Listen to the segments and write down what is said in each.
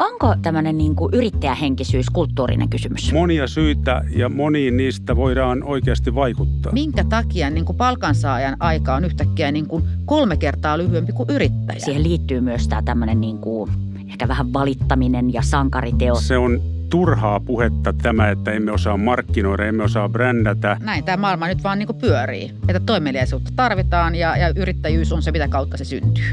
Onko tämmöinen niin kuin yrittäjähenkisyys kulttuurinen kysymys? Monia syitä ja moniin niistä voidaan oikeasti vaikuttaa. Minkä takia niin kuin palkansaajan aika on yhtäkkiä niin kuin 3 kertaa lyhyempi kuin yrittäjä? Siihen liittyy myös tämä tämmöinen niin kuin ehkä vähän valittaminen ja sankariteot. Se on turhaa puhetta tämä, että emme osaa markkinoida, emme osaa brändätä. Näin tämä maailma nyt vaan niin kuin pyörii, että toimeliaisuutta tarvitaan ja yrittäjyys on se, mitä kautta se syntyy.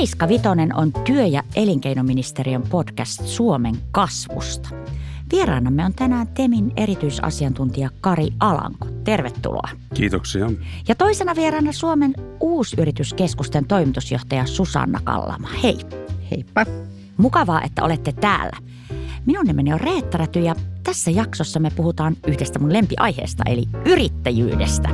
Eiska Vitonen on työ- ja elinkeinoministeriön podcast Suomen kasvusta. Vieraanamme on tänään TEMin erityisasiantuntija Kari Alanko. Tervetuloa. Kiitoksia. Ja toisena vieraana Suomen Uusyrityskeskusten toimitusjohtaja Susanna Kallama. Hei. Heippa. Mukavaa, että olette täällä. Minun nimeni on Reetta Räty ja tässä jaksossa me puhutaan yhdestä mun lempiaiheesta eli yrittäjyydestä.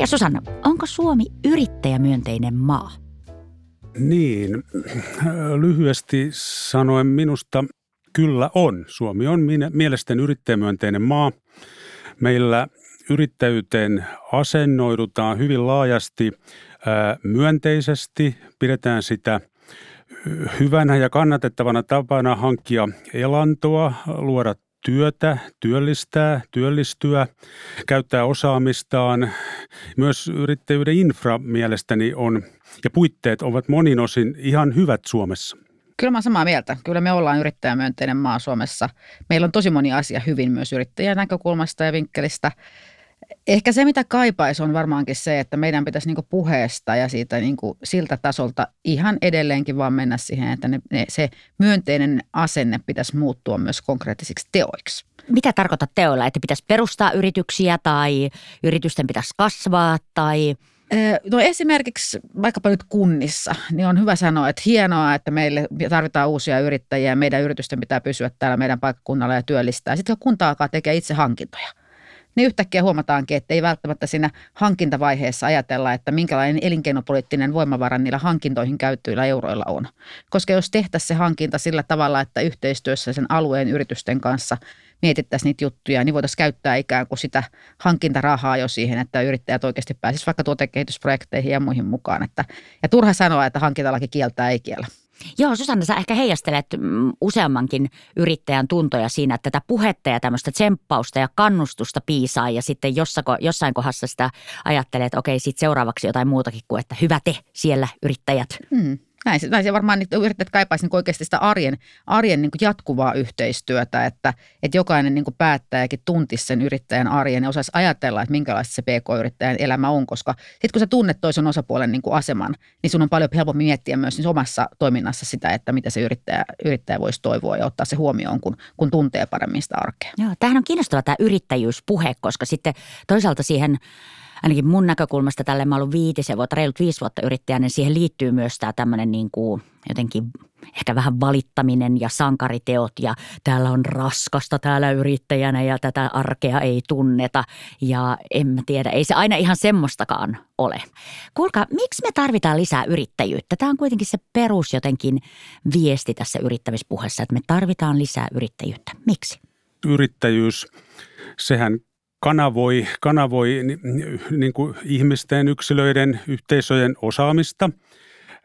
Ja Susanna, onko Suomi yrittäjämyönteinen maa? Niin, lyhyesti sanoen minusta kyllä on. Suomi on mielestäni yrittäjämyönteinen maa. Meillä yrittäjyyteen asennoidutaan hyvin laajasti myönteisesti, pidetään sitä hyvänä ja kannatettavana tapana hankkia elantoa, luoda työtä, työllistää, työllistyä, käyttää osaamistaan. Myös yrittäjyyden infra mielestäni on, ja puitteet ovat monin osin ihan hyvät Suomessa. Kyllä mä oon samaa mieltä. Kyllä me ollaan yrittäjämyönteinen maa Suomessa. Meillä on tosi moni asia hyvin myös yrittäjän näkökulmasta ja vinkkelistä. Ehkä se, mitä kaipaisi, on varmaankin se, että meidän pitäisi niinku puheesta ja siitä niinku siltä tasolta ihan edelleenkin vaan mennä siihen, että se myönteinen asenne pitäisi muuttua myös konkreettisiksi teoiksi. Mitä tarkoittaa teoilla? Että pitäisi perustaa yrityksiä tai yritysten pitäisi kasvaa tai... No esimerkiksi vaikkapa nyt kunnissa, niin on hyvä sanoa, että hienoa, että meille tarvitaan uusia yrittäjiä ja meidän yritysten pitää pysyä täällä meidän paikkakunnalla ja työllistää. Sitten kunta alkaa tekemään itse hankintoja. Niin yhtäkkiä huomataankin, että ei välttämättä siinä hankintavaiheessa ajatella, että minkälainen elinkeinopoliittinen voimavara niillä hankintoihin käyttyillä euroilla on. Koska jos tehtäisiin se hankinta sillä tavalla, että yhteistyössä sen alueen yritysten kanssa mietittäisiin niitä juttuja, niin voitaisiin käyttää ikään kuin sitä hankintarahaa jo siihen, että yrittäjät oikeasti pääsisivät vaikka tuotekehitysprojekteihin ja muihin mukaan. Ja turha sanoa, että hankintalaki kieltää ei kiellä. Joo, Susanna, sä ehkä heijastelet useammankin yrittäjän tuntoja siinä, että tätä puhetta ja tämmöistä tsemppausta ja kannustusta piisaa ja sitten jossain kohdassa sitä ajattelee, että okei, sitten seuraavaksi jotain muutakin kuin, että hyvä te siellä yrittäjät. Näin se varmaan yrittäjät kaipaisivat niin oikeasti sitä arjen niin jatkuvaa yhteistyötä, että jokainen niin päättäjäkin tuntisi sen yrittäjän arjen ja osaisi ajatella, että minkälaista se pk-yrittäjän elämä on, koska sitten kun sä tunnet toisen osapuolen niin aseman, niin sun on paljon helpompi miettiä myös niin omassa toiminnassa sitä, että mitä se yrittäjä voisi toivoa ja ottaa se huomioon, kun tuntee paremmin sitä arkea. Joo, tämähän on kiinnostava tämä yrittäjyyspuhe, koska sitten toisaalta siihen... Ainakin mun näkökulmasta tälle mä oon ollut 5 vuotta, reilut 5 vuotta yrittäjänä, niin siihen liittyy myös tämä tämmöinen niin kuin jotenkin ehkä vähän valittaminen ja sankariteot ja täällä on raskasta täällä yrittäjänä ja tätä arkea ei tunneta ja en mä tiedä, ei se aina ihan semmoistakaan ole. Kuulkaa, miksi me tarvitaan lisää yrittäjyyttä? Tämä on kuitenkin se perus jotenkin viesti tässä yrittämispuheessa, että me tarvitaan lisää yrittäjyyttä. Miksi? Yrittäjyys, sehän kanavoi niin kuin ihmisten, yksilöiden, yhteisöjen osaamista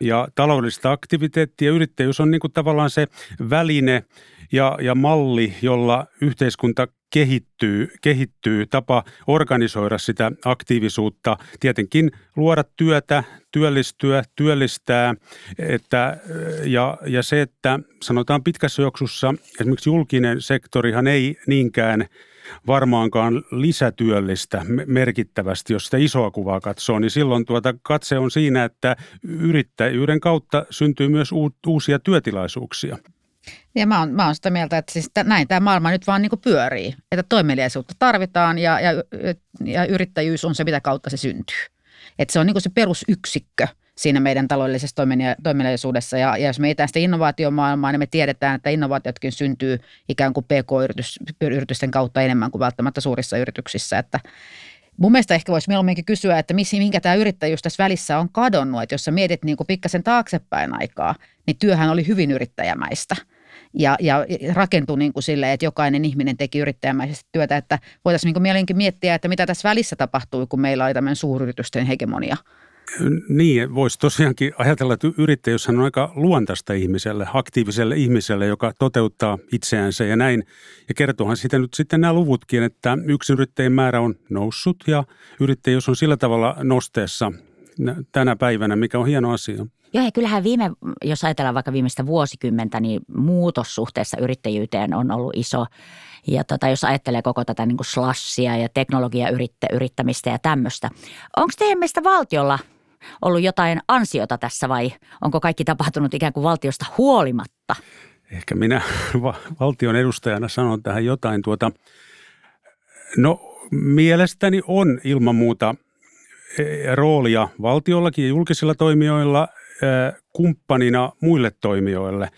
ja taloudellista aktiviteettia. Yrittäjyys on niin kuin tavallaan se väline ja malli, jolla yhteiskunta kehittyy, tapa organisoida sitä aktiivisuutta, tietenkin luoda työtä, työllistyä, työllistää ja se, että sanotaan pitkässä juoksussa esimerkiksi julkinen sektorihan ei niinkään varmaankaan lisätyöllistä merkittävästi, jos sitä isoa kuvaa katsoo, niin silloin katse on siinä, että yrittäjyyden kautta syntyy myös uusia työtilaisuuksia. Ja mä oon sitä mieltä, että siis näin tämä maailma nyt vaan niin kuin pyörii, että toimeliaisuutta tarvitaan ja yrittäjyys on se, mitä kautta se syntyy. Että se on niin kuin se perusyksikkö siinä meidän taloudellisessa toimeliaisuudessa. Ja jos me mietitään sitä innovaatiomaailmaa, niin me tiedetään, että innovaatiotkin syntyy ikään kuin pk-yritysten kautta enemmän kuin välttämättä suurissa yrityksissä. Että Mun mielestä ehkä voisi mieluumminkin kysyä, että minkä tämä yrittäjyys tässä välissä on kadonnut. Että jos sä mietit niin kuin pikkasen taaksepäin aikaa, niin työhän oli hyvin yrittäjämäistä. Ja rakentui niin kuin silleen, että jokainen ihminen teki yrittäjämäisesti työtä. Että voitaisiin niin kuin mielenkiin miettiä, että mitä tässä välissä tapahtui, kun meillä oli tämmöinen suuryritysten hegemonia. Niin, voisi tosiaankin ajatella, että yrittäjyyshän on aika luontaista ihmiselle, aktiiviselle ihmiselle, joka toteuttaa itseänsä ja näin. Ja kertoohan sitä nyt sitten nämä luvutkin, että yksinyrittäjien määrä on noussut ja yrittäjyys on sillä tavalla nosteessa tänä päivänä, mikä on hieno asia. Joo, ja kyllähän jos ajatellaan vaikka viimeistä vuosikymmentä, niin muutos suhteessa yrittäjyyteen on ollut iso. Ja jos ajattelee koko tätä niin kuin slashia ja teknologiayrittämistä ja tämmöistä. Onko teidän mielestä valtiolla ollut jotain ansiota tässä vai onko kaikki tapahtunut ikään kuin valtiosta huolimatta? Ehkä minä valtion edustajana sanon tähän jotain. No mielestäni on ilman muuta roolia valtiollakin ja julkisilla toimijoilla kumppanina muille toimijoille.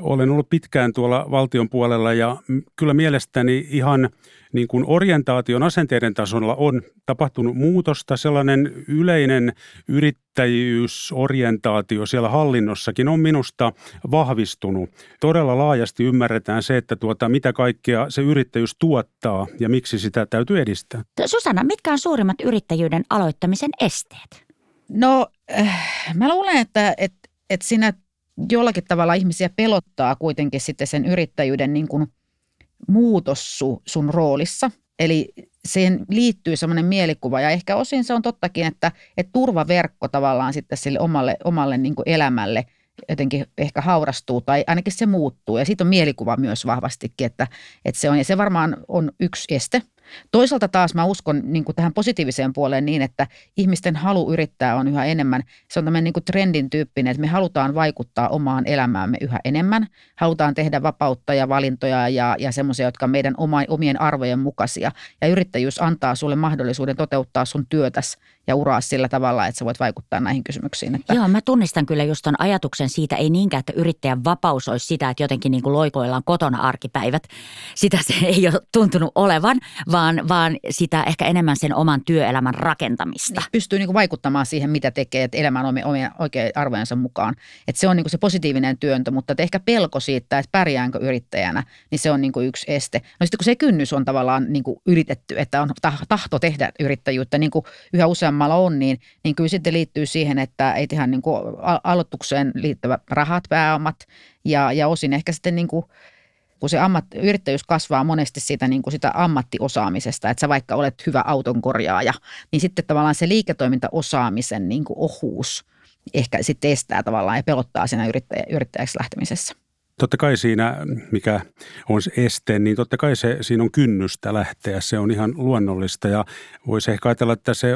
Olen ollut pitkään tuolla valtion puolella ja kyllä mielestäni ihan niin kuin orientaation asenteiden tasolla on tapahtunut muutosta. Sellainen yleinen yrittäjyysorientaatio siellä hallinnossakin on minusta vahvistunut. Todella laajasti ymmärretään se, että mitä kaikkea se yrittäjyys tuottaa ja miksi sitä täytyy edistää. Susanna, mitkä on suurimmat yrittäjyyden aloittamisen esteet? No, mä luulen, että siinä jollakin tavalla ihmisiä pelottaa kuitenkin sitten sen yrittäjyyden niin kuin muutos sun roolissa. Eli siihen liittyy semmoinen mielikuva ja ehkä osin se on tottakin, että turvaverkko tavallaan sitten sille omalle niin kuin elämälle jotenkin ehkä haurastuu tai ainakin se muuttuu. Ja siitä on mielikuva myös vahvastikin, että se on ja se varmaan on yksi este. Toisaalta taas mä uskon niin kuin tähän positiiviseen puoleen niin, että ihmisten halu yrittää on yhä enemmän. Se on tämmöinen niin kuin trendin tyyppinen, että me halutaan vaikuttaa omaan elämäämme yhä enemmän. Halutaan tehdä vapautta ja valintoja ja semmoisia, jotka on meidän omien arvojen mukaisia. Ja yrittäjyys antaa sulle mahdollisuuden toteuttaa sun työtäsi ja uraa sillä tavalla, että sä voit vaikuttaa näihin kysymyksiin. Joo, mä tunnistan kyllä just ton ajatuksen siitä, ei niinkään, että yrittäjän vapaus olisi sitä, että jotenkin niin kuin loikoillaan kotona arkipäivät. Sitä se ei ole tuntunut olevan, vaan sitä ehkä enemmän sen oman työelämän rakentamista. Niin, pystyy niinku vaikuttamaan siihen, mitä tekee, että elämän omien oikein arvojensa mukaan. Et se on niinku se positiivinen työntö, mutta ehkä pelko siitä, että pärjäänkö yrittäjänä, niin se on niinku yksi este. No sitten kun se kynnys on tavallaan niinku ylitetty, että on tahto tehdä yrittäjyyttä, niin kuin yhä useammalla on, niin kyllä sitten liittyy siihen, että ei tehdä niinku aloitukseen liittyvät rahat, pääomat ja osin ehkä sitten niinku kun se yrittäjyys kasvaa monesti siitä, niin kuin sitä ammattiosaamisesta, että sä vaikka olet hyvä autonkorjaaja, niin sitten tavallaan se liiketoimintaosaamisen niin kuin ohuus ehkä sitten estää tavallaan ja pelottaa siinä yrittäjäksi lähtemisessä. Totta kai siinä, mikä on se este, niin totta kai siinä on kynnystä lähteä. Se on ihan luonnollista ja voisi ehkä ajatella, että se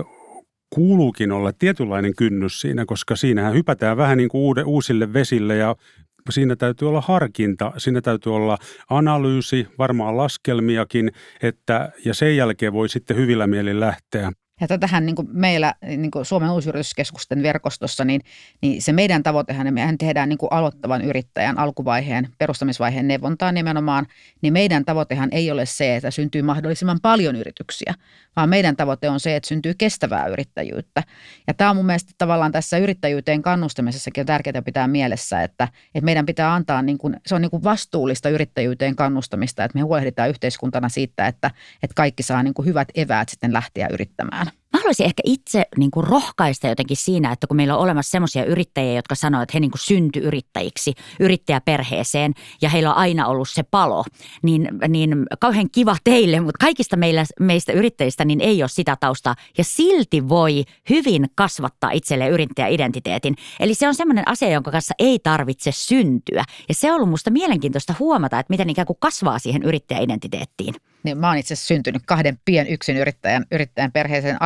kuuluukin olla tietynlainen kynnys siinä, koska siinähän hypätään vähän niin kuin uusille vesille ja siinä täytyy olla harkinta, siinä täytyy olla analyysi, varmaan laskelmiakin, ja sen jälkeen voi sitten hyvillä mielin lähteä. Ja tätähän niin kuin meillä niin kuin Suomen Uusyrityskeskusten verkostossa, niin se meidän tavoitehan, että mehän tehdään niin kuin aloittavan yrittäjän alkuvaiheen, perustamisvaiheen neuvontaa nimenomaan, niin meidän tavoitehan ei ole se, että syntyy mahdollisimman paljon yrityksiä, vaan meidän tavoite on se, että syntyy kestävää yrittäjyyttä. Ja tämä on mun mielestä tavallaan tässä yrittäjyyteen kannustamisessakin on tärkeää pitää mielessä, että meidän pitää antaa, niin kuin, se on niin kuin vastuullista yrittäjyyteen kannustamista, että me huolehditaan yhteiskuntana siitä, että kaikki saa niin kuin hyvät eväät sitten lähteä yrittämään. Mä haluaisin ehkä itse niin kuin rohkaista jotenkin siinä, että kun meillä on olemassa semmoisia yrittäjiä, jotka sanoo, että he niin kuin synty yrittäjiksi, yrittäjäperheeseen ja heillä on aina ollut se palo, niin kauhean kiva teille, mutta kaikista meistä yrittäjistä niin ei ole sitä taustaa ja silti voi hyvin kasvattaa itselleen yrittäjäidentiteetin. Eli se on semmoinen asia, jonka kanssa ei tarvitse syntyä ja se on ollut musta mielenkiintoista huomata, että miten ikään kuin kasvaa siihen yrittäjäidentiteettiin. Niin mä oon itse asiassa syntynyt kahden pienyksinyrittäjän yrittäjän perheeseen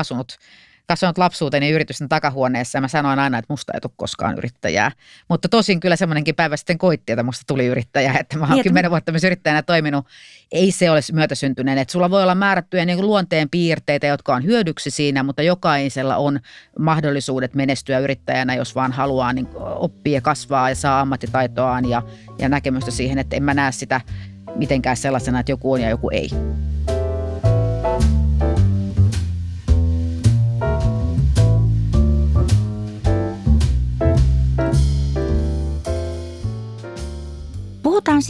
kasvanut lapsuuteni yritysten takahuoneessa ja mä sanoin aina, että musta ei tule koskaan yrittäjää. Mutta tosin kyllä semmoinenkin päivä sitten koitti, että musta tuli yrittäjä, että mä oon 10 vuotta myös yrittäjänä toiminut. Ei se ole myötäsyntyneen, että sulla voi olla määrättyjä niin kuin luonteen piirteitä, jotka on hyödyksi siinä, mutta jokaisella on mahdollisuudet menestyä yrittäjänä, jos vaan haluaa niin oppia ja kasvaa ja saa ammattitaitoaan ja näkemystä siihen, että en mä näe sitä mitenkään sellaisena, että joku on ja joku ei.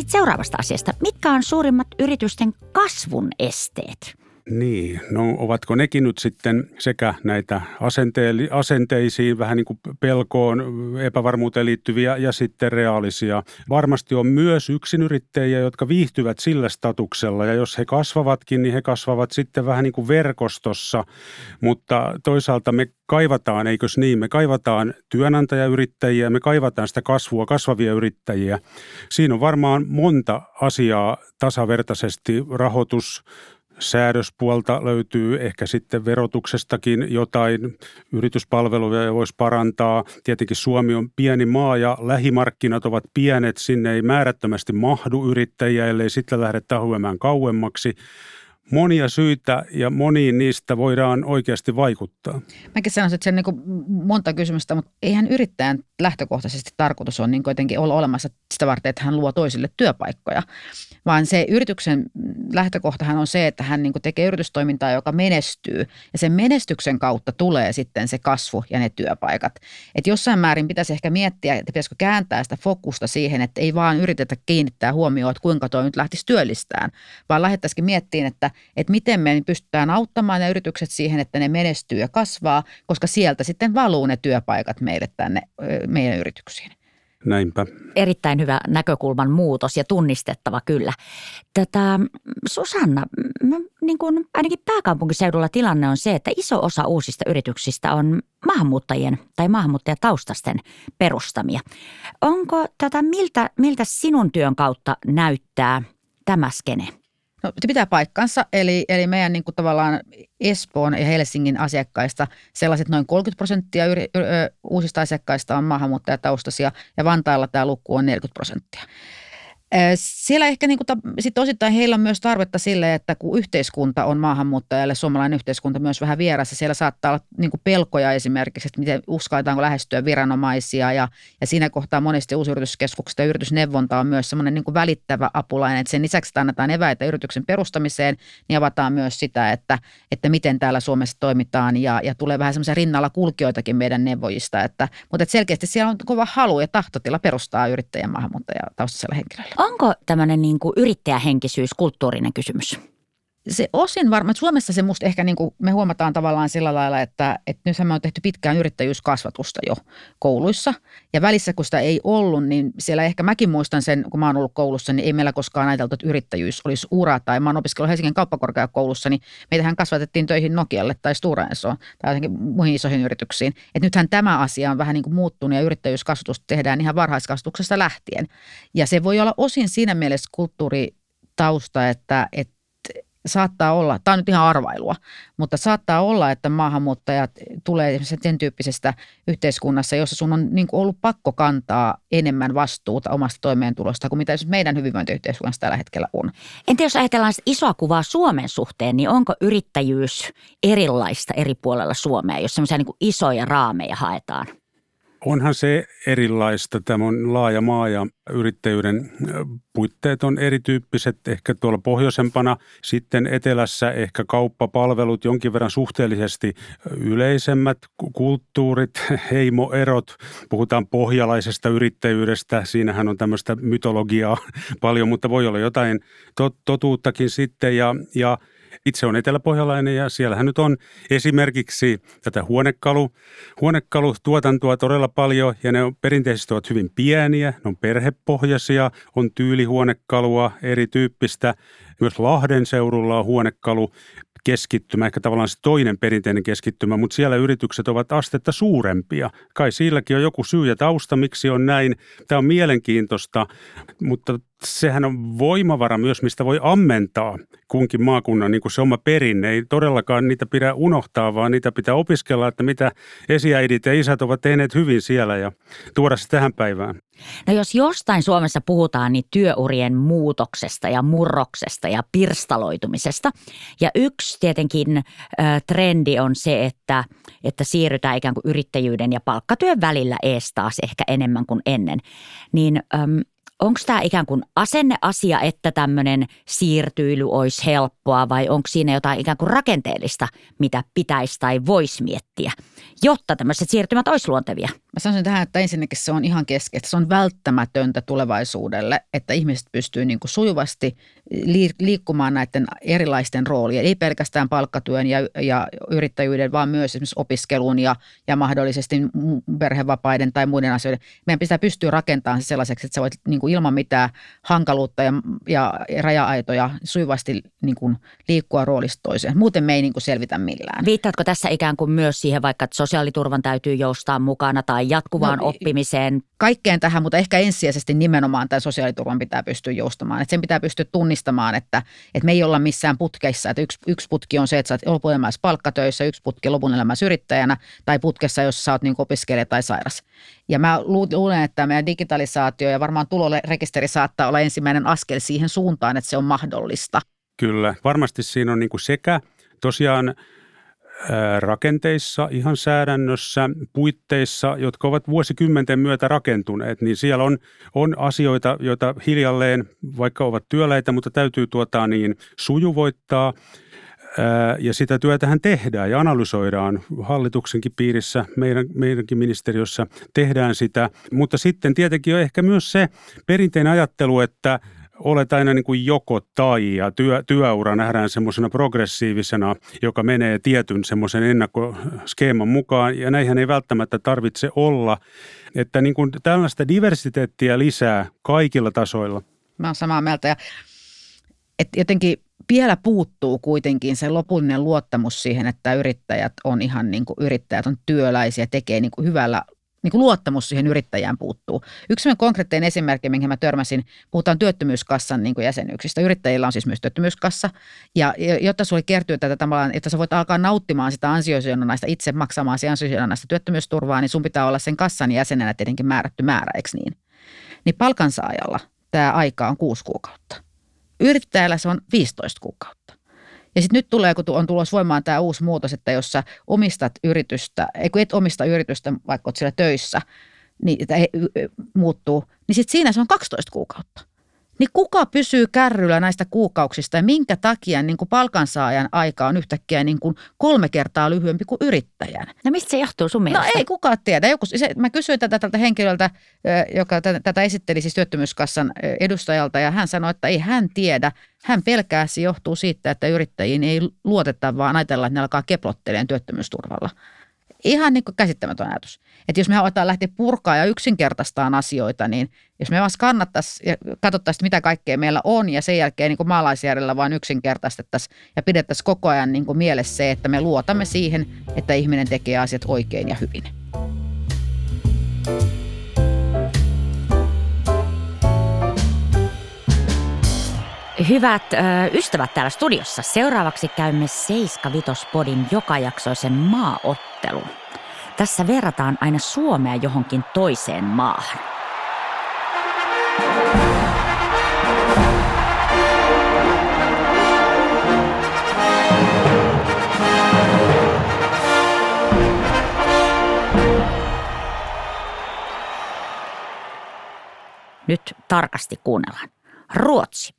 Sitten seuraavasta asiasta. Mitkä on suurimmat yritysten kasvun esteet? Niin, no ovatko nekin nyt sitten sekä näitä asenteisiin, vähän niin kuin pelkoon, epävarmuuteen liittyviä ja sitten reaalisia. Varmasti on myös yksinyrittäjiä, jotka viihtyvät sillä statuksella ja jos he kasvavatkin, niin he kasvavat sitten vähän niin kuin verkostossa, mutta toisaalta me kaivataan, eikös niin, me kaivataan työnantajayrittäjiä, me kaivataan sitä kasvua, kasvavia yrittäjiä. Siinä on varmaan monta asiaa tasavertaisesti, rahoitus, säädöspuolta löytyy ehkä sitten verotuksestakin jotain, yrityspalveluja voisi parantaa. Tietenkin Suomi on pieni maa ja lähimarkkinat ovat pienet, sinne ei määrättömästi mahdu yrittäjiä, ellei sitten lähdetä huomaan kauemmaksi. Monia syitä ja moniin niistä voidaan oikeasti vaikuttaa. Mäkin sanoisin, että se on niin kuin monta kysymystä, mutta eihän yrittäjän lähtökohtaisesti tarkoitus on niin kuin jotenkin olla olemassa sitä varten, että hän luo toisille työpaikkoja. Vaan se yrityksen lähtökohtahan on se, että hän niin kuin tekee yritystoimintaa, joka menestyy. Ja sen menestyksen kautta tulee sitten se kasvu ja ne työpaikat. Että jossain määrin pitäisi ehkä miettiä, että pitäisikö kääntää sitä fokusta siihen, että ei vaan yritetä kiinnittää huomioon, että kuinka toi nyt lähtisi työllistään. Vaan lähdettäisikin miettimään, että miten me pystytään auttamaan ne yritykset siihen, että ne menestyy ja kasvaa, koska sieltä sitten valuu ne työpaikat meille tänne meidän yrityksiin. Näinpä. Erittäin hyvä näkökulman muutos ja tunnistettava kyllä. Susanna, niin kuin ainakin pääkaupunkiseudulla tilanne on se, että iso osa uusista yrityksistä on maahanmuuttajien tai maahanmuuttajataustasten perustamia. Onko miltä sinun työn kautta näyttää tämä skene? No, se pitää paikkansa, eli meidän niin kuin tavallaan Espoon ja Helsingin asiakkaista sellaiset noin 30% uusista asiakkaista on maahanmuuttajataustaisia ja Vantaalla tämä luku on 40%. Siellä ehkä niin kuin, sit osittain heillä on myös tarvetta sille, että kun yhteiskunta on maahanmuuttajalle, suomalainen yhteiskunta myös vähän vieressä, siellä saattaa olla niin kuin pelkoja esimerkiksi, että miten uskalletaanko lähestyä viranomaisia ja siinä kohtaa monesti uusyrityskeskuksista ja yritysneuvonta on myös semmoinen niin kuin välittävä apulainen, että sen lisäksi että annetaan eväitä yrityksen perustamiseen, niin avataan myös sitä, että miten täällä Suomessa toimitaan ja tulee vähän semmoisia rinnalla kulkijoitakin meidän neuvojista, mutta selkeästi siellä on kova halu ja tahtotila perustaa yrittäjän maahanmuuttajataustaisella henkilöllä. Onko tämmöinen niin kuin yrittäjähenkisyys kulttuurinen kysymys? Se osin varmaan. Suomessa se musta ehkä niin kuin me huomataan tavallaan sillä lailla, että nythän me on tehty pitkään yrittäjyyskasvatusta jo kouluissa. Ja välissä kun sitä ei ollut, niin siellä ehkä mäkin muistan sen, kun mä oon ollut koulussa, niin ei meillä koskaan ajateltu, että yrittäjyys olisi ura. Tai mä oon opiskellut Helsingin kauppakorkeakoulussa, niin meitähän kasvatettiin töihin Nokialle tai Sturensoon tai jotenkin muihin isoihin yrityksiin. Että nythän tämä asia on vähän niin kuin muuttunut ja yrittäjyyskasvatusta tehdään ihan varhaiskasvatuksesta lähtien. Ja se voi olla osin siinä mielessä kulttuuritausta, että saattaa olla, tämä on nyt ihan arvailua, mutta saattaa olla, että maahanmuuttajat tulee sen tyyppisestä yhteiskunnassa, jossa sun on niin kuin ollut pakko kantaa enemmän vastuuta omasta toimeentulosta kuin mitä meidän hyvinvointiyhteiskunnassa tällä hetkellä on. Entä jos ajatellaan isoa kuvaa Suomen suhteen, niin onko yrittäjyys erilaista eri puolella Suomea, jos semmoisia niin kuin isoja raameja haetaan? Onhan se erilaista. Tämä on laaja maa ja yrittäjyyden puitteet on erityyppiset ehkä tuolla pohjoisempana. Sitten etelässä ehkä kauppapalvelut, jonkin verran suhteellisesti yleisemmät kulttuurit, heimoerot. Puhutaan pohjalaisesta yrittäjyydestä. Siinähän on tämmöistä mytologiaa paljon, mutta voi olla jotain totuuttakin sitten ja itse on eteläpohjalainen ja siellähän nyt on esimerkiksi tätä huonekalutuotantoa todella paljon ja ne on perinteisesti ovat hyvin pieniä, ne on perhepohjaisia, on tyylihuonekalua erityyppistä. Myös Lahden seudulla on huonekalukeskittymä, ehkä tavallaan se toinen perinteinen keskittymä, mutta siellä yritykset ovat astetta suurempia. Kai silläkin on joku syy ja tausta, miksi on näin. Tämä on mielenkiintoista, mutta sehän on voimavara myös, mistä voi ammentaa kunkin maakunnan niin kuin se oma perinne. Ei todellakaan niitä pidä unohtaa, vaan niitä pitää opiskella, että mitä esiäidit ja isät ovat tehneet hyvin siellä ja tuoda se tähän päivään. No jos jostain Suomessa puhutaan niin työurien muutoksesta ja murroksesta ja pirstaloitumisesta. Ja yksi tietenkin trendi on se, että siirrytään ikään kuin yrittäjyyden ja palkkatyön välillä ees taas ehkä enemmän kuin ennen. Niin onko tämä ikään kuin asenneasia, että tämmöinen siirtyily olisi helppoa, vai onko siinä jotain ikään kuin rakenteellista, mitä pitäisi tai voisi miettiä, jotta tämmöiset siirtymät olisi luontevia? Mä sanoisin tähän, että ensinnäkin se on ihan keskeistä. Se on välttämätöntä tulevaisuudelle, että ihmiset pystyy niin kuin sujuvasti liikkumaan näiden erilaisten roolien, ei pelkästään palkkatyön ja yrittäjyyden, vaan myös esimerkiksi opiskelun ja mahdollisesti perhevapaiden tai muiden asioiden. Meidän pitää pystyä rakentamaan se sellaiseksi, että sä voit niin kuin ilman mitään hankaluutta ja raja-aitoja sujuvasti niin kuin liikkua roolista toiseen. Muuten me ei niin kuin selvitä millään. Viittaatko tässä ikään kuin myös siihen, vaikka että sosiaaliturvan täytyy joustaa mukana tai jatkuvaan oppimiseen? Kaikkeen tähän, mutta ehkä ensisijaisesti nimenomaan tämän sosiaaliturvan pitää pystyä joustamaan. Et sen pitää pystyä tunnistamaan, että me ei olla missään putkeissa. Että yksi putki on se, että sä oot lopun elämässä palkkatöissä, yksi putki lopun elämässä yrittäjänä tai putkessa, jos sä oot niin kuin opiskelija tai sairas. Ja mä luulen, että meidän digitalisaatio ja varmaan tulorekisteri saattaa olla ensimmäinen askel siihen suuntaan, että se on mahdollista. Kyllä, varmasti siinä on niin kuin sekä tosiaan rakenteissa, ihan säädännössä, puitteissa, jotka ovat vuosikymmenten myötä rakentuneet, niin siellä on asioita, joita hiljalleen, vaikka ovat työläitä, mutta täytyy sujuvoittaa. Ja sitä työtähän tehdään ja analysoidaan hallituksenkin piirissä, meidänkin ministeriössä tehdään sitä. Mutta sitten tietenkin on ehkä myös se perinteinen ajattelu, että olet aina niin kuin joko tai, ja työura nähdään semmoisena progressiivisena, joka menee tietyn semmoisen ennakkoskeeman mukaan, ja näinhän ei välttämättä tarvitse olla, että niin kuin tällaista diversiteettiä lisää kaikilla tasoilla. Mä oon samaa mieltä, ja jotenkin vielä puuttuu kuitenkin se lopullinen luottamus siihen, että yrittäjät on ihan niin kuin yrittäjät on työläisiä, tekee niin kuin hyvällä, niin kuin luottamus siihen yrittäjään puuttuu. Yksi konkreettinen esimerkki, minkä mä törmäsin, puhutaan työttömyyskassan niin kuin jäsenyyksistä. Yrittäjillä on siis myös työttömyyskassa, ja jotta sulle kertyy tätä tavallaan, että sä voit alkaa nauttimaan sitä ansiosidonnaista, itse maksamaan sitä ansiosidonnaista työttömyysturvaa, niin sun pitää olla sen kassan jäsenenä tietenkin määrätty määrä, eikö niin? Niin palkansaajalla tämä aika on 6 kuukautta. Yrittäjällä se on 15 kuukautta. Ja sitten nyt tulee, kun on tulossa voimaan tämä uusi muutos, että jos sä omistat yritystä, kun et omista yritystä, vaikka oot siellä töissä, niin tämä muuttuu, niin sitten siinä se on 12 kuukautta. Niin kuka pysyy kärryllä näistä kuukauksista ja minkä takia niin kuin palkansaajan aika on yhtäkkiä niin kuin 3 kertaa lyhyempi kuin yrittäjän? No mistä se johtuu sun mielestä? No ei kukaan tiedä. Mä kysyin tätä tältä henkilöltä, joka tätä esitteli siis työttömyyskassan edustajalta, ja hän sanoi, että ei hän tiedä. Hän pelkää, se johtuu siitä, että yrittäjiin ei luoteta, vaan ajatellaan, että ne alkaa keplottelemaan työttömyysturvalla. Ihan niin kuin käsittämätön ajatus. Että jos me halutaan lähteä purkaa ja yksinkertaistaan asioita, niin jos me vaan kannattaisiin ja katsottaisiin, mitä kaikkea meillä on, ja sen jälkeen niin kuin maalaisjärjellä vaan yksinkertaistettaisiin ja pidettäisiin koko ajan niin kuin mielessä se, että me luotamme siihen, että ihminen tekee asiat oikein ja hyvin. Hyvät ystävät täällä studiossa, seuraavaksi käymme 7-5-podin jokajaksoisen maaottelun. Tässä verrataan aina Suomea johonkin toiseen maahan. Nyt tarkasti kuunnellaan. Ruotsi.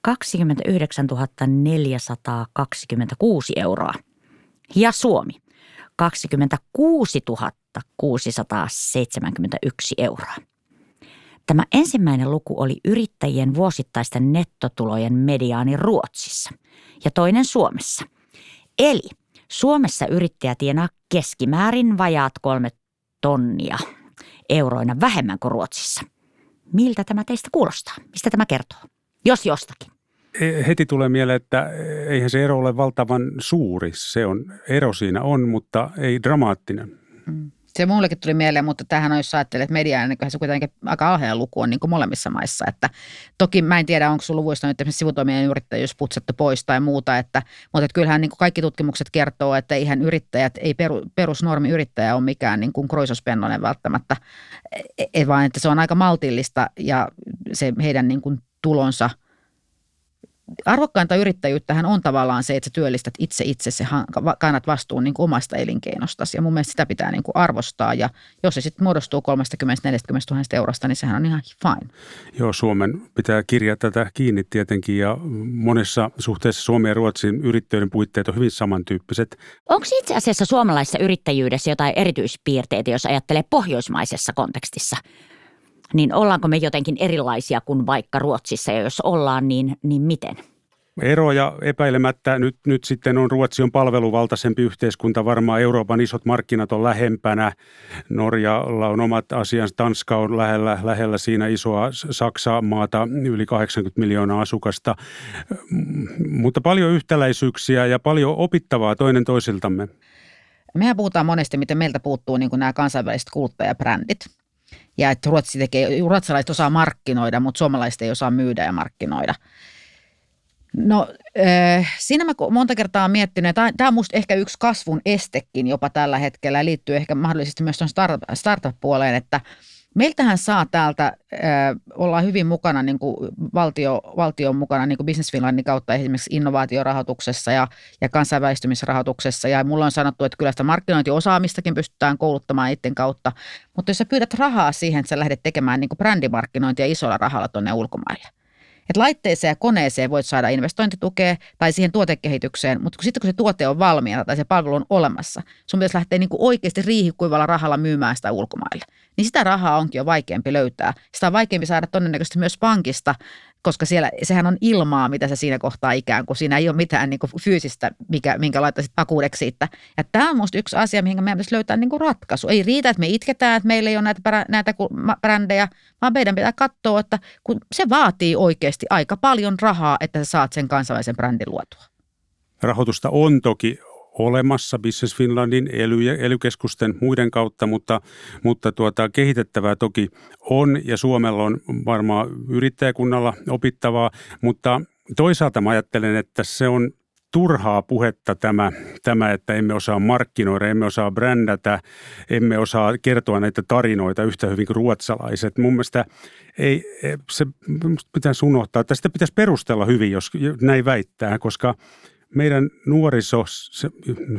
29 426 euroa ja Suomi 26 671 euroa. Tämä ensimmäinen luku oli yrittäjien vuosittaisten nettotulojen mediaani Ruotsissa ja toinen Suomessa. Eli Suomessa yrittäjä tienaa keskimäärin vajaat 3 000 euroina vähemmän kuin Ruotsissa. Miltä tämä teistä kuulostaa? Mistä tämä kertoo? Jos jostakin. Heti tulee mieleen, että eihän se ero ole valtavan suuri. Se on, ero siinä on, mutta ei dramaattinen. Se muullekin tuli mieleen, mutta tämähän on, jos ajattelee, että mediaan, niin se kuitenkin aika alhainen luku on niin kuin molemmissa maissa. Että toki mä en tiedä, onko sun luvuista nyt esimerkiksi sivutoimien yrittäjyys putsattu pois tai muuta, mutta kyllähän niin kuin kaikki tutkimukset kertoo, että eihän yrittäjät, ei perusnormi yrittäjä ole mikään niin kuin kroisospennonen välttämättä, vaan että se on aika maltillista ja se heidän niin kuin tulonsa arvokkainta yrittäjyyttähän on tavallaan se, että sä työllistät itse, kannat vastuun niin kuin omasta elinkeinostasi. Ja mun mielestä sitä pitää niin kuin arvostaa. Ja jos se sitten muodostuu 30 000–40 000 eurosta, niin sehän on ihan fine. Joo, Suomen pitää kirjaa tätä kiinni tietenkin. Ja monessa suhteessa Suomen ja Ruotsin yrittäjyyden puitteet on hyvin samantyyppiset. Onko itse asiassa suomalaisessa yrittäjyydessä jotain erityispiirteitä, jos ajattelee pohjoismaisessa kontekstissa? Niin ollaanko me jotenkin erilaisia kuin vaikka Ruotsissa, ja jos ollaan, niin miten? Eroja epäilemättä. Nyt sitten on Ruotsi on palveluvaltaisempi yhteiskunta. Varmaan Euroopan isot markkinat on lähempänä. Norjalla on omat asiansa. Tanska on lähellä siinä isoa Saksa-maata, yli 80 miljoonaa asukasta. Mutta paljon yhtäläisyyksiä ja paljon opittavaa toinen toisiltamme. Mehän puhutaan monesti, miten meiltä puuttuu niin kuin nämä kansainväliset kuluttajabrändit. Ja että ruotsalaiset osaa markkinoida, mutta suomalaiset ei osaa myydä ja markkinoida. No siinä mä monta kertaa miettinyt, että tämä on musta ehkä yksi kasvun estekin jopa tällä hetkellä. Liittyy ehkä mahdollisesti myös tuon startup-puoleen, että meiltähän saa täältä, ollaan hyvin mukana, niin kuin valtio on mukana niin kuin Business Finlandin kautta esimerkiksi innovaatiorahoituksessa ja kansainvälistymisrahoituksessa. Ja mulla on sanottu, että kyllä sitä markkinointiosaamistakin pystytään kouluttamaan niiden kautta. Mutta jos sä pyydät rahaa siihen, että sä lähdet tekemään niin kuin brändimarkkinointia isolla rahalla tuonne ulkomaille. Että laitteeseen ja koneeseen voit saada investointitukea tai siihen tuotekehitykseen, mutta sitten kun se tuote on valmiina tai se palvelu on olemassa, sun pitäisi lähteä niin kuin oikeasti riihikuivalla rahalla myymään sitä ulkomaille. Niin sitä rahaa onkin jo vaikeampi löytää. Sitä on vaikeampi saada todennäköisesti myös pankista, koska siellä, sehän on ilmaa, mitä sä siinä kohtaa ikään kuin. Siinä ei ole mitään niin kuin fyysistä, minkä laittaisit vakuudeksi siitä. Ja tämä on musta yksi asia, mihin meidän pitäisi löytää niin kuin ratkaisu. Ei riitä, että me itketään, että meillä ei ole näitä brändejä, vaan meidän pitää katsoa, että kun se vaatii oikeasti aika paljon rahaa, että sä saat sen kansainvälisen brändin luotua. Rahoitusta on toki olemassa Business Finlandin, ELY-keskusten muiden kautta, mutta kehitettävää toki on ja Suomella on varmaan yrittäjäkunnalla opittavaa, mutta toisaalta mä ajattelen, että se on turhaa puhetta tämä, että emme osaa markkinoida, emme osaa brändätä, emme osaa kertoa näitä tarinoita yhtä hyvin kuin ruotsalaiset. Mun mielestä se pitäisi unohtaa, että sitä pitäisi perustella hyvin, jos näin väittää, koska meidän nuoriso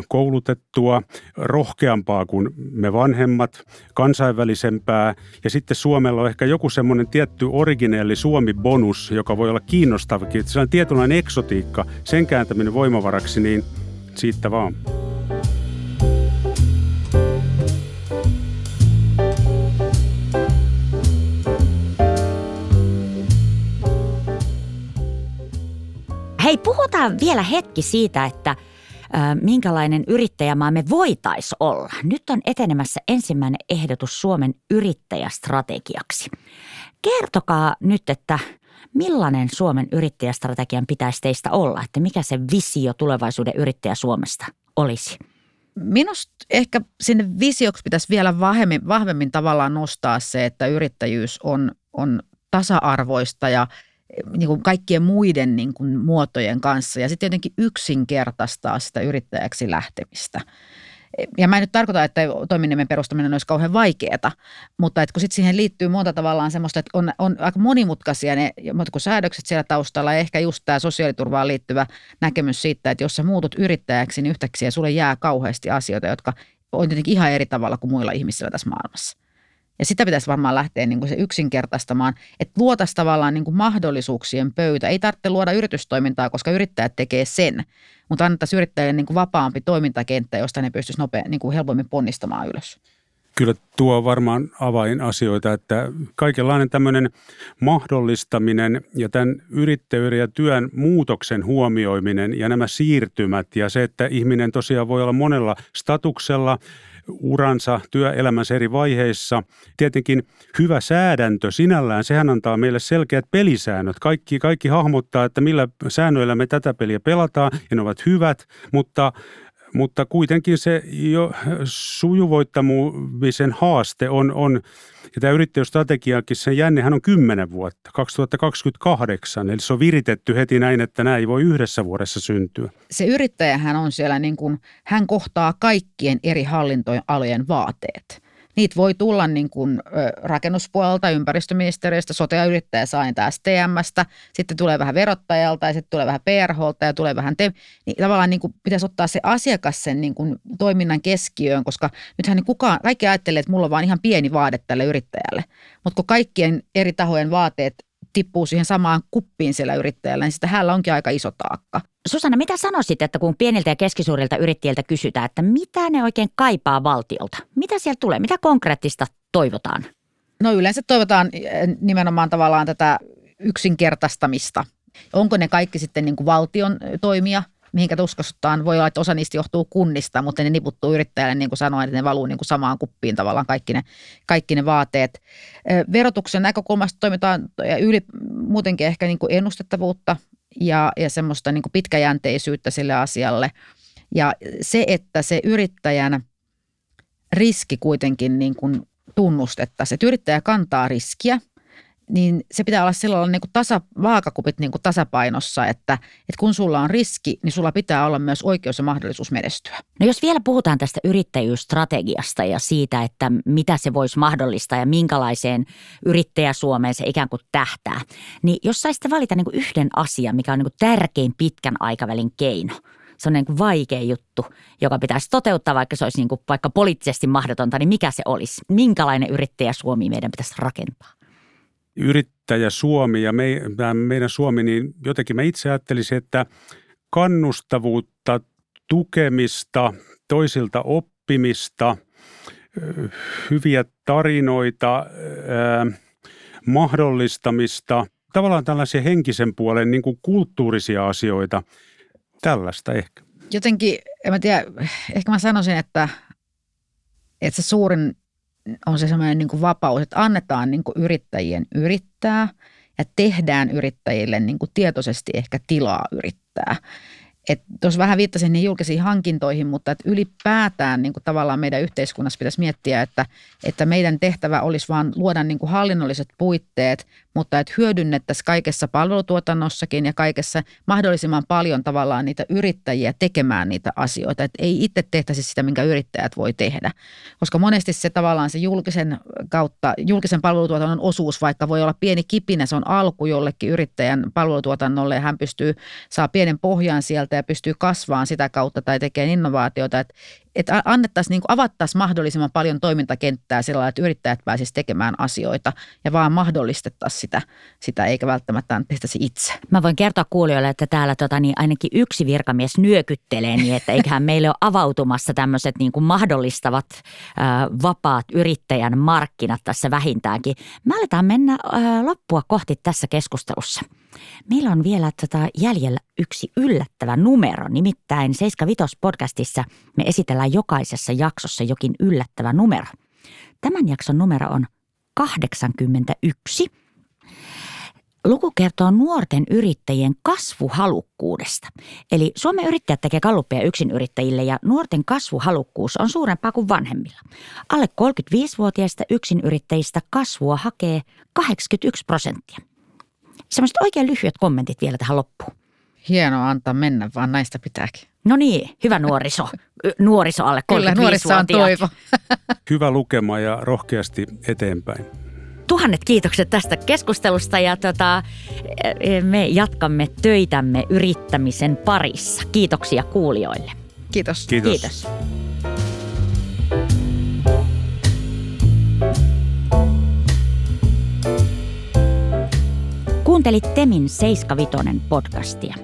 koulutettua, rohkeampaa kuin me vanhemmat, kansainvälisempää ja sitten Suomella on ehkä joku semmoinen tietty originelli Suomi-bonus, joka voi olla kiinnostavakin. Se on tietynlainen eksotiikka, sen kääntäminen voimavaraksi, niin siitä vaan. Hei, puhutaan vielä hetki siitä, että minkälainen yrittäjämaa me voitaisiin olla. Nyt on etenemässä ensimmäinen ehdotus Suomen yrittäjästrategiaksi. Kertokaa nyt, että millainen Suomen yrittäjästrategian pitäisi teistä olla, että mikä se visio tulevaisuuden yrittäjä Suomesta olisi? Minusta ehkä sinne visioksi pitäisi vielä vahvemmin tavallaan nostaa se, että yrittäjyys on tasa-arvoista ja niin kuin kaikkien muiden niin kuin muotojen kanssa ja sitten jotenkin yksinkertaistaa sitä yrittäjäksi lähtemistä. Ja mä en nyt tarkoita, että toiminimen perustaminen olisi kauhean vaikeaa, mutta että kun sitten siihen liittyy monta tavallaan semmoista, että on aika monimutkaisia ne säädökset siellä taustalla ja ehkä just tämä sosiaaliturvaan liittyvä näkemys siitä, että jos sä muutut yrittäjäksi, niin yhtäkkiä sulle jää kauheasti asioita, jotka on jotenkin ihan eri tavalla kuin muilla ihmisillä tässä maailmassa. Ja sitä pitäisi varmaan lähteä niin kuin se yksinkertaistamaan, että luotaisiin tavallaan niin kuin mahdollisuuksien pöytä. Ei tarvitse luoda yritystoimintaa, koska yrittäjät tekee sen, mutta annettaisiin yrittäjille niin kuin vapaampi toimintakenttä, josta ne pystyisi niin kuin helpommin ponnistamaan ylös. Kyllä tuo varmaan avainasioita, että kaikenlainen tämmöinen mahdollistaminen ja tämän yrittäjyyden ja työn muutoksen huomioiminen ja nämä siirtymät ja se, että ihminen tosiaan voi olla monella statuksella, uransa, työelämänsä eri vaiheissa. Tietenkin hyvä säädäntö sinällään, sehän antaa meille selkeät pelisäännöt. Kaikki hahmottaa, että millä säännöillä me tätä peliä pelataan ja ne ovat hyvät, mutta kuitenkin se jo sujuvoittamisen haaste on ja tämä yrittäjyysstrategiakin, sen jännehän on 10 vuotta, 2028, eli se on viritetty heti näin, että nämä ei voi yhdessä vuodessa syntyä. Se yrittäjähän on siellä niin kuin, hän kohtaa kaikkien eri hallintoalojen vaateet. Niitä voi tulla niin kuin rakennuspuolelta, ympäristöministeriöstä, sote- ja yrittäjäsainta, STM:stä, sitten tulee vähän verottajalta ja sitten tulee vähän PRH:lta ja tulee vähän TEM. Niin tavallaan niin kuin pitäisi ottaa se asiakas sen niin kuin toiminnan keskiöön, koska nythän niin kukaan, kaikki ajattelee, että mulla on vaan ihan pieni vaade tälle yrittäjälle. Mutta kun kaikkien eri tahojen vaateet tippuu siihen samaan kuppiin siellä yrittäjällä, niin sitä hänellä onkin aika iso taakka. Susanna, mitä sanoisit, että kun pieniltä ja keskisuurilta yrittäjiltä kysytään, että mitä ne oikein kaipaa valtiolta? Mitä siellä tulee? Mitä konkreettista toivotaan? No yleensä toivotaan nimenomaan tavallaan tätä yksinkertaistamista. Onko ne kaikki sitten niin kuin valtion toimia, mihinkä uskotaan? Voi olla, että osa niistä johtuu kunnista, mutta ne niputtuu yrittäjälle, niin kuin sanoin, että ne valuu niin kuin samaan kuppiin tavallaan kaikki ne vaateet. Verotuksen näkökulmasta toimitaan muutenkin ehkä niin kuin ennustettavuutta ja semmoista niin kuin pitkäjänteisyyttä sille asialle. Ja se, että se yrittäjän riski kuitenkin niin kuin tunnustettaisiin, että yrittäjä kantaa riskiä, niin se pitää olla silloin niin kuin vaakakupit niin kuin tasapainossa, että kun sulla on riski, niin sulla pitää olla myös oikeus ja mahdollisuus menestyä. No jos vielä puhutaan tästä yrittäjyysstrategiasta ja siitä, että mitä se voisi mahdollistaa ja minkälaiseen yrittäjä Suomeen se ikään kuin tähtää, niin jos saisitte valita niin kuin yhden asian, mikä on niin kuin tärkein pitkän aikavälin keino, se on niin kuin vaikea juttu, joka pitäisi toteuttaa, vaikka se olisi niin kuin vaikka poliittisesti mahdotonta, niin mikä se olisi? Minkälainen yrittäjä Suomi meidän pitäisi rakentaa? Yrittäjä Suomi ja meidän Suomi, niin jotenkin mä itse ajattelisin, että kannustavuutta, tukemista, toisilta oppimista, hyviä tarinoita, mahdollistamista, tavallaan tällaisia henkisen puolen niin kuin kulttuurisia asioita, tällaista ehkä. Jotenkin, en mä tiedä, ehkä mä sanoisin, että se suurin on se semmoinen niin kuin vapaus, että annetaan niin kuin yrittäjien yrittää ja tehdään yrittäjille niin kuin tietoisesti ehkä tilaa yrittää. Tuossa vähän viittasin niin julkisiin hankintoihin, mutta että ylipäätään niin kuin tavallaan meidän yhteiskunnassa pitäisi miettiä, että meidän tehtävä olisi vaan luoda niin kuin hallinnolliset puitteet, mutta että hyödynnettäisiin kaikessa palvelutuotannossakin ja kaikessa mahdollisimman paljon tavallaan niitä yrittäjiä tekemään niitä asioita. Että ei itse tehtäisi sitä, minkä yrittäjät voi tehdä, koska monesti se tavallaan se julkisen palvelutuotannon osuus, vaikka voi olla pieni kipinä, se on alku jollekin yrittäjän palvelutuotannolle ja hän saa pienen pohjan sieltä ja pystyy kasvamaan sitä kautta tai tekemään innovaatioita, että niin avattaisiin mahdollisimman paljon toimintakenttää sillä lailla, että yrittäjät pääsisivät tekemään asioita ja vaan mahdollistettaisiin sitä eikä välttämättä tehtäisi itse. Mä voin kertoa kuulijoille, että täällä ainakin yksi virkamies nyökyttelee niin, että eiköhän meille ole avautumassa tämmöiset niin kuin mahdollistavat vapaat yrittäjän markkinat tässä vähintäänkin. Mä aletaan mennä loppua kohti tässä keskustelussa. Meillä on vielä jäljellä yksi yllättävä numero, nimittäin 75-podcastissa me esitellään jokaisessa jaksossa jokin yllättävä numero. Tämän jakson numero on 81. Luku kertoo nuorten yrittäjien kasvuhalukkuudesta. Eli Suomen yrittäjät tekee galluppia yksinyrittäjille ja nuorten kasvuhalukkuus on suurempaa kuin vanhemmilla. Alle 35-vuotiaista yksinyrittäjistä kasvua hakee 81%. Sellaiset oikein lyhyet kommentit vielä tähän loppuun. Hienoa, antaa mennä, vaan näistä pitääkin. No niin, hyvä nuoriso. Nuoriso alle 35-vuotiaat. Kyllä, nuoriso on toivo. Hyvä lukema ja rohkeasti eteenpäin. Tuhannet kiitokset tästä keskustelusta ja me jatkamme töitämme yrittämisen parissa. Kiitoksia kuulijoille. Kiitos. Kiitos. Kiitos. Kuuntelit TEMin 75 podcastia.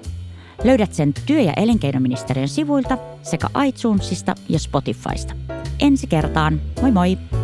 Löydät sen työ- ja elinkeinoministeriön sivuilta sekä iTunesista ja Spotifysta. Ensi kertaan. Moi moi!